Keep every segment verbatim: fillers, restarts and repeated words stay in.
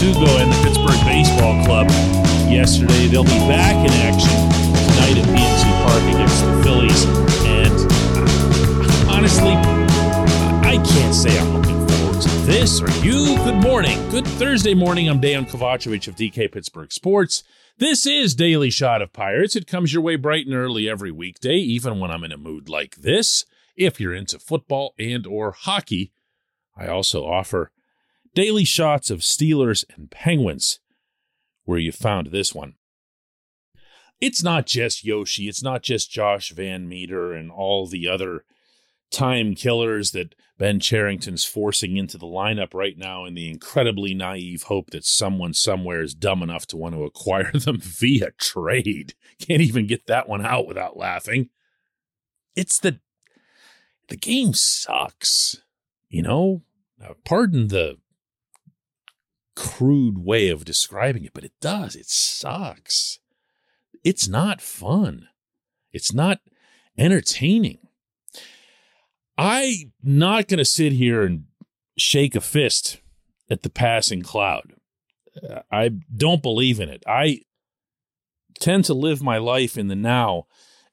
Hugo and the Pittsburgh Baseball Club yesterday. They'll be back in action tonight at P N C Park against the Phillies. And honestly, I can't say I'm looking forward to this or you. Good morning. Good Thursday morning. I'm Dan Kovacevic of D K Pittsburgh Sports. This is Daily Shot of Pirates. It comes your way bright and early every weekday, even when I'm in a mood like this. If you're into football and or hockey, I also offer daily shots of Steelers and Penguins, where you found this one. It's not just Yoshi. It's not just Josh Van Meter and all the other time killers that Ben Cherington's forcing into the lineup right now in the incredibly naive hope that someone somewhere is dumb enough to want to acquire them via trade. Can't even get that one out without laughing. It's the, the game sucks, you know? Now, pardon the crude way of describing it, but it does. It sucks. It's not fun. It's not entertaining. I'm not going to sit here and shake a fist at the passing cloud. I don't believe in it. I tend to live my life in the now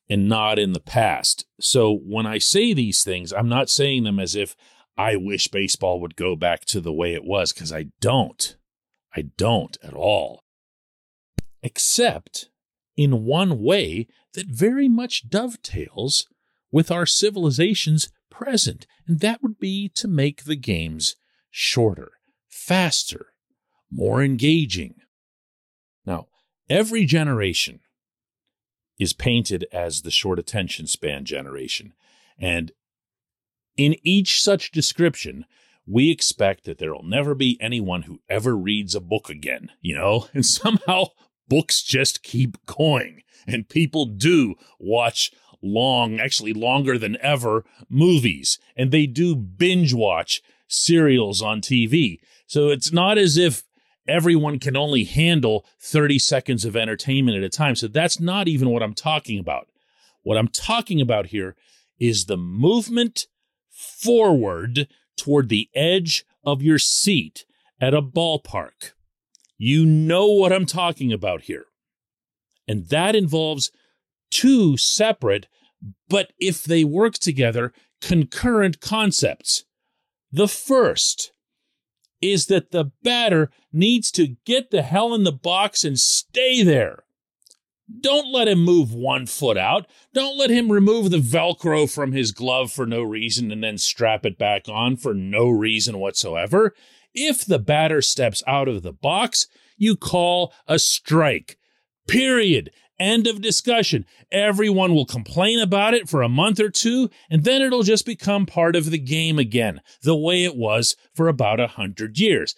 and not in the past. So when I say these things, I'm not saying them as if I wish baseball would go back to the way it was, because I don't. I don't at all. Except in one way that very much dovetails with our civilization's present, and that would be to make the games shorter, faster, more engaging. Now, every generation is painted as the short attention span generation, and in each such description, we expect that there will never be anyone who ever reads a book again, you know, and somehow books just keep going, and people do watch long, actually longer than ever, movies, and they do binge watch serials on T V. So it's not as if everyone can only handle thirty seconds of entertainment at a time. So that's not even what I'm talking about. What I'm talking about here is the movement forward toward the edge of your seat at a ballpark. You know what I'm talking about here. And that involves two separate, but if they work together, concurrent concepts. The first is that the batter needs to get the hell in the box and stay there. Don't let him move one foot out. Don't let him remove the Velcro from his glove for no reason and then strap it back on for no reason whatsoever. If the batter steps out of the box, you call a strike. Period. End of discussion. Everyone will complain about it for a month or two, and then it'll just become part of the game again, the way it was for about a hundred years.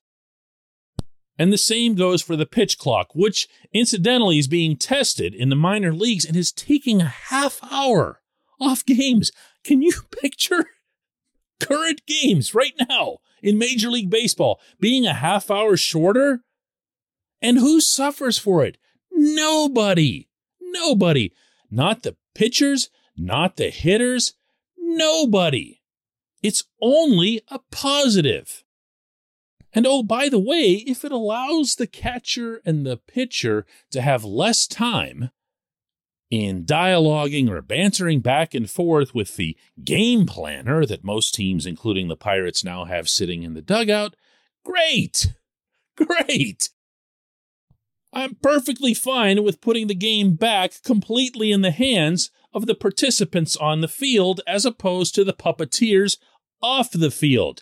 And the same goes for the pitch clock, which incidentally is being tested in the minor leagues and is taking a half hour off games. Can you picture current games right now in Major League Baseball being a half hour shorter? And who suffers for it? Nobody, nobody, not the pitchers, not the hitters, nobody. It's only a positive. And oh, by the way, if it allows the catcher and the pitcher to have less time in dialoguing or bantering back and forth with the game planner that most teams, including the Pirates, now have sitting in the dugout, great, great. I'm perfectly fine with putting the game back completely in the hands of the participants on the field as opposed to the puppeteers off the field.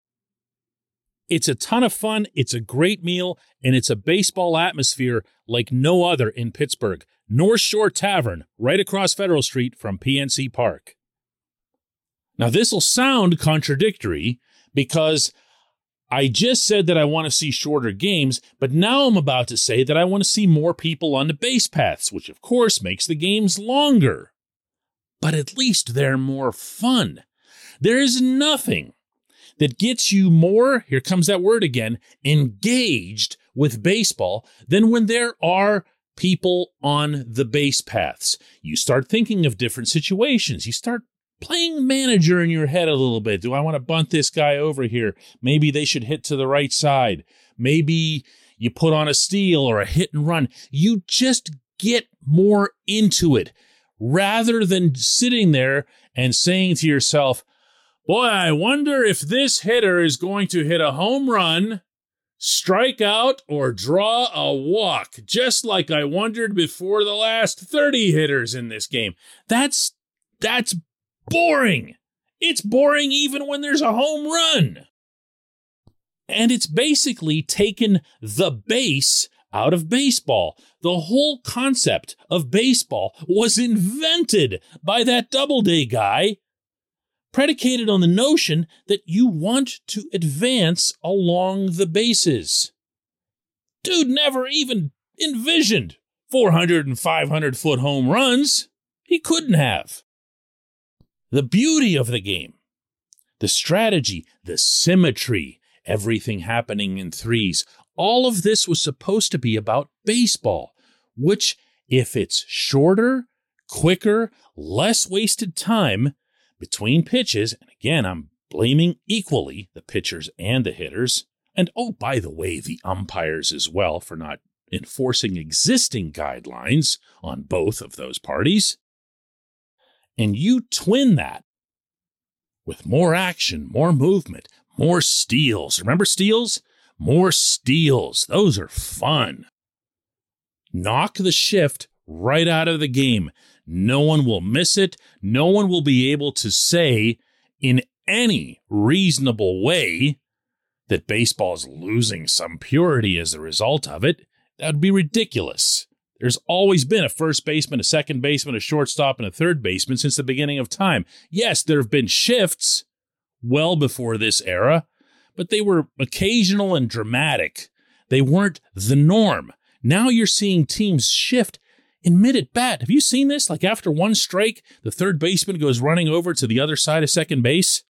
It's a ton of fun, it's a great meal, and it's a baseball atmosphere like no other in Pittsburgh. North Shore Tavern, right across Federal Street from P N C Park. Now, this will sound contradictory because I just said that I want to see shorter games, but now I'm about to say that I want to see more people on the base paths, which of course makes the games longer. But at least they're more fun. There is nothing that gets you more, here comes that word again, engaged with baseball than when there are people on the base paths. You start thinking of different situations. You start playing manager in your head a little bit. Do I want to bunt this guy over here? Maybe they should hit to the right side. Maybe you put on a steal or a hit and run. You just get more into it rather than sitting there and saying to yourself, boy, I wonder if this hitter is going to hit a home run, strike out, or draw a walk, just like I wondered before the last thirty hitters in this game. That's, that's boring. It's boring even when there's a home run. And it's basically taken the base out of baseball. The whole concept of baseball was invented by that Doubleday guy, predicated on the notion that you want to advance along the bases. Dude never even envisioned four hundred and five hundred foot home runs. He couldn't have. The beauty of the game, the strategy, the symmetry, everything happening in threes, all of this was supposed to be about baseball, which, if it's shorter, quicker, less wasted time between pitches, and again, I'm blaming equally the pitchers and the hitters, and oh, by the way, the umpires as well for not enforcing existing guidelines on both of those parties. And you twin that with more action, more movement, more steals. Remember steals? More steals. Those are fun. Knock the shift right out of the game. No one will miss it. No one will be able to say in any reasonable way that baseball is losing some purity as a result of it. That would be ridiculous. There's always been a first baseman, a second baseman, a shortstop, and a third baseman since the beginning of time. Yes, there have been shifts well before this era, but they were occasional and dramatic. They weren't the norm. Now you're seeing teams shift in mid-at-bat. Have you seen this? Like after one strike, the third baseman goes running over to the other side of second base.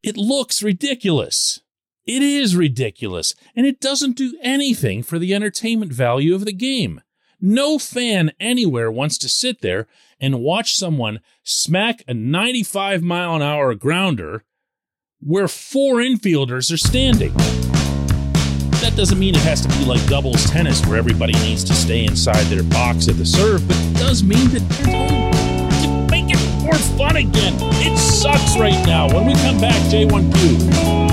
It looks ridiculous. It is ridiculous, and it doesn't do anything for the entertainment value of the game. No fan anywhere wants to sit there and watch someone smack a ninety-five mile an hour grounder where four infielders are standing. That doesn't mean it has to be like doubles tennis where everybody needs to stay inside their box at the serve, but it does mean that there's only to make it more fun again. It sucks right now. When we come back, J one Q.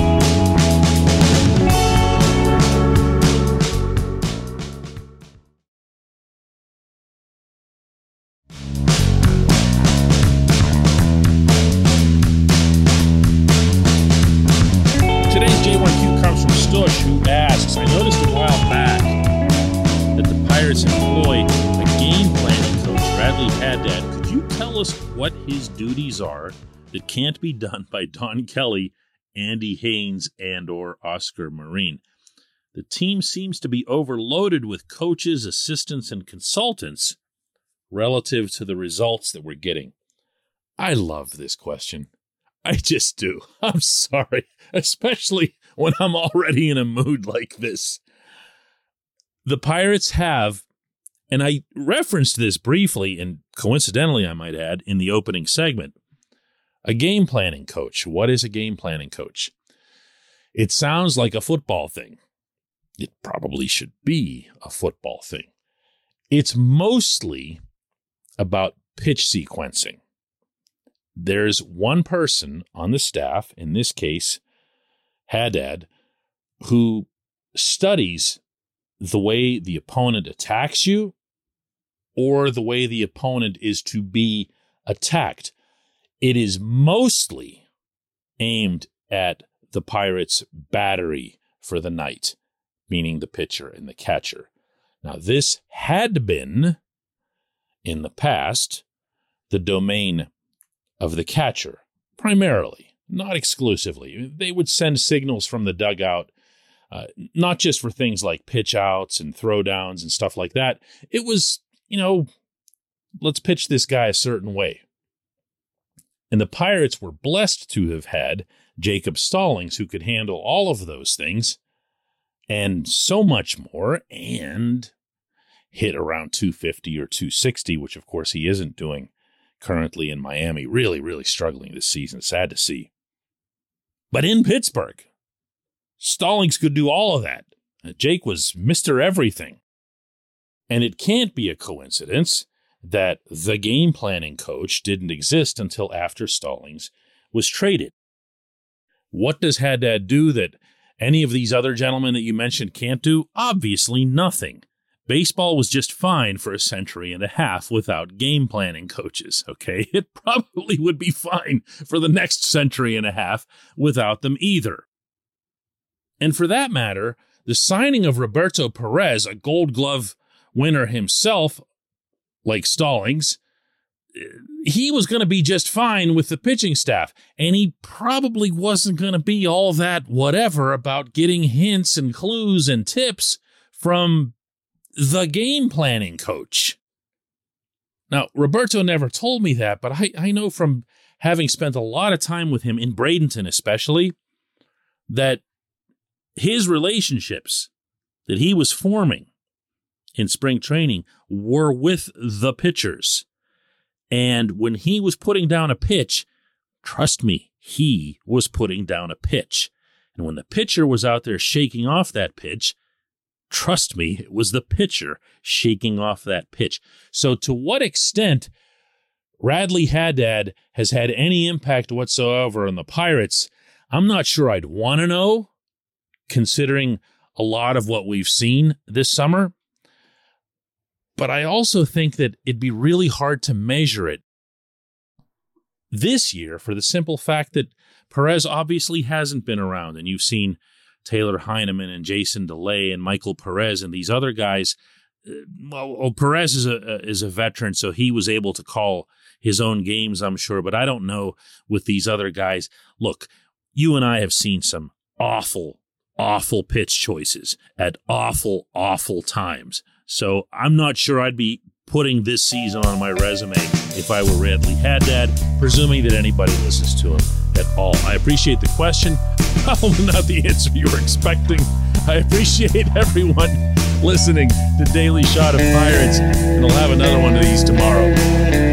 What his duties are that can't be done by Don Kelly, Andy Haines, and or Oscar Marine. The team seems to be overloaded with coaches, assistants, and consultants relative to the results that we're getting. I love this question. I just do. I'm sorry, especially when I'm already in a mood like this. The Pirates have, and I referenced this briefly, and coincidentally, I might add, in the opening segment, a game planning coach. What is a game planning coach? It sounds like a football thing. It probably should be a football thing. It's mostly about pitch sequencing. There's one person on the staff, in this case, Haddad, who studies the way the opponent attacks you, or the way the opponent is to be attacked. It is mostly aimed at the Pirates' battery for the night, meaning the pitcher and the catcher. Now, this had been, in the past, the domain of the catcher, primarily. not exclusively. They would send signals from the dugout, uh, not just for things like pitch outs and throwdowns and stuff like that. It was, you know, let's pitch this guy a certain way. And the Pirates were blessed to have had Jacob Stallings, who could handle all of those things and so much more, and hit around two fifty or two sixty, which of course he isn't doing currently in Miami. Really, really struggling this season. Sad to see. But in Pittsburgh, Stallings could do all of that. Jake was Mister Everything. And it can't be a coincidence that the game planning coach didn't exist until after Stallings was traded. What does Haddad do that any of these other gentlemen that you mentioned can't do? Obviously nothing. Baseball was just fine for a century and a half without game planning coaches, okay? It probably would be fine for the next century and a half without them either. And for that matter, the signing of Roberto Perez, a Gold Glove winner himself, like Stallings, he was going to be just fine with the pitching staff, and he probably wasn't going to be all that whatever about getting hints and clues and tips from the game planning coach. Now, Roberto never told me that, but I, I know from having spent a lot of time with him, in Bradenton especially, that his relationships that he was forming in spring training were with the pitchers. And when he was putting down a pitch, trust me, he was putting down a pitch. And when the pitcher was out there shaking off that pitch, trust me, it was the pitcher shaking off that pitch. So to what extent Bradley Haddad has had any impact whatsoever on the Pirates, I'm not sure I'd want to know, considering a lot of what we've seen this summer. But I also think that it'd be really hard to measure it this year for the simple fact that Perez obviously hasn't been around. And you've seen Taylor Heineman and Jason DeLay and Michael Perez and these other guys. Well, Perez is a, is a veteran, so he was able to call his own games, I'm sure. But I don't know with these other guys. Look, you and I have seen some awful, awful pitch choices at awful, awful times. So I'm not sure I'd be putting this season on my resume if I were Bradley Haddad, presuming that anybody listens to him at all. I appreciate the question. Probably not the answer you were expecting. I appreciate everyone listening to Daily Shot of Pirates, and I'll have another one of these tomorrow.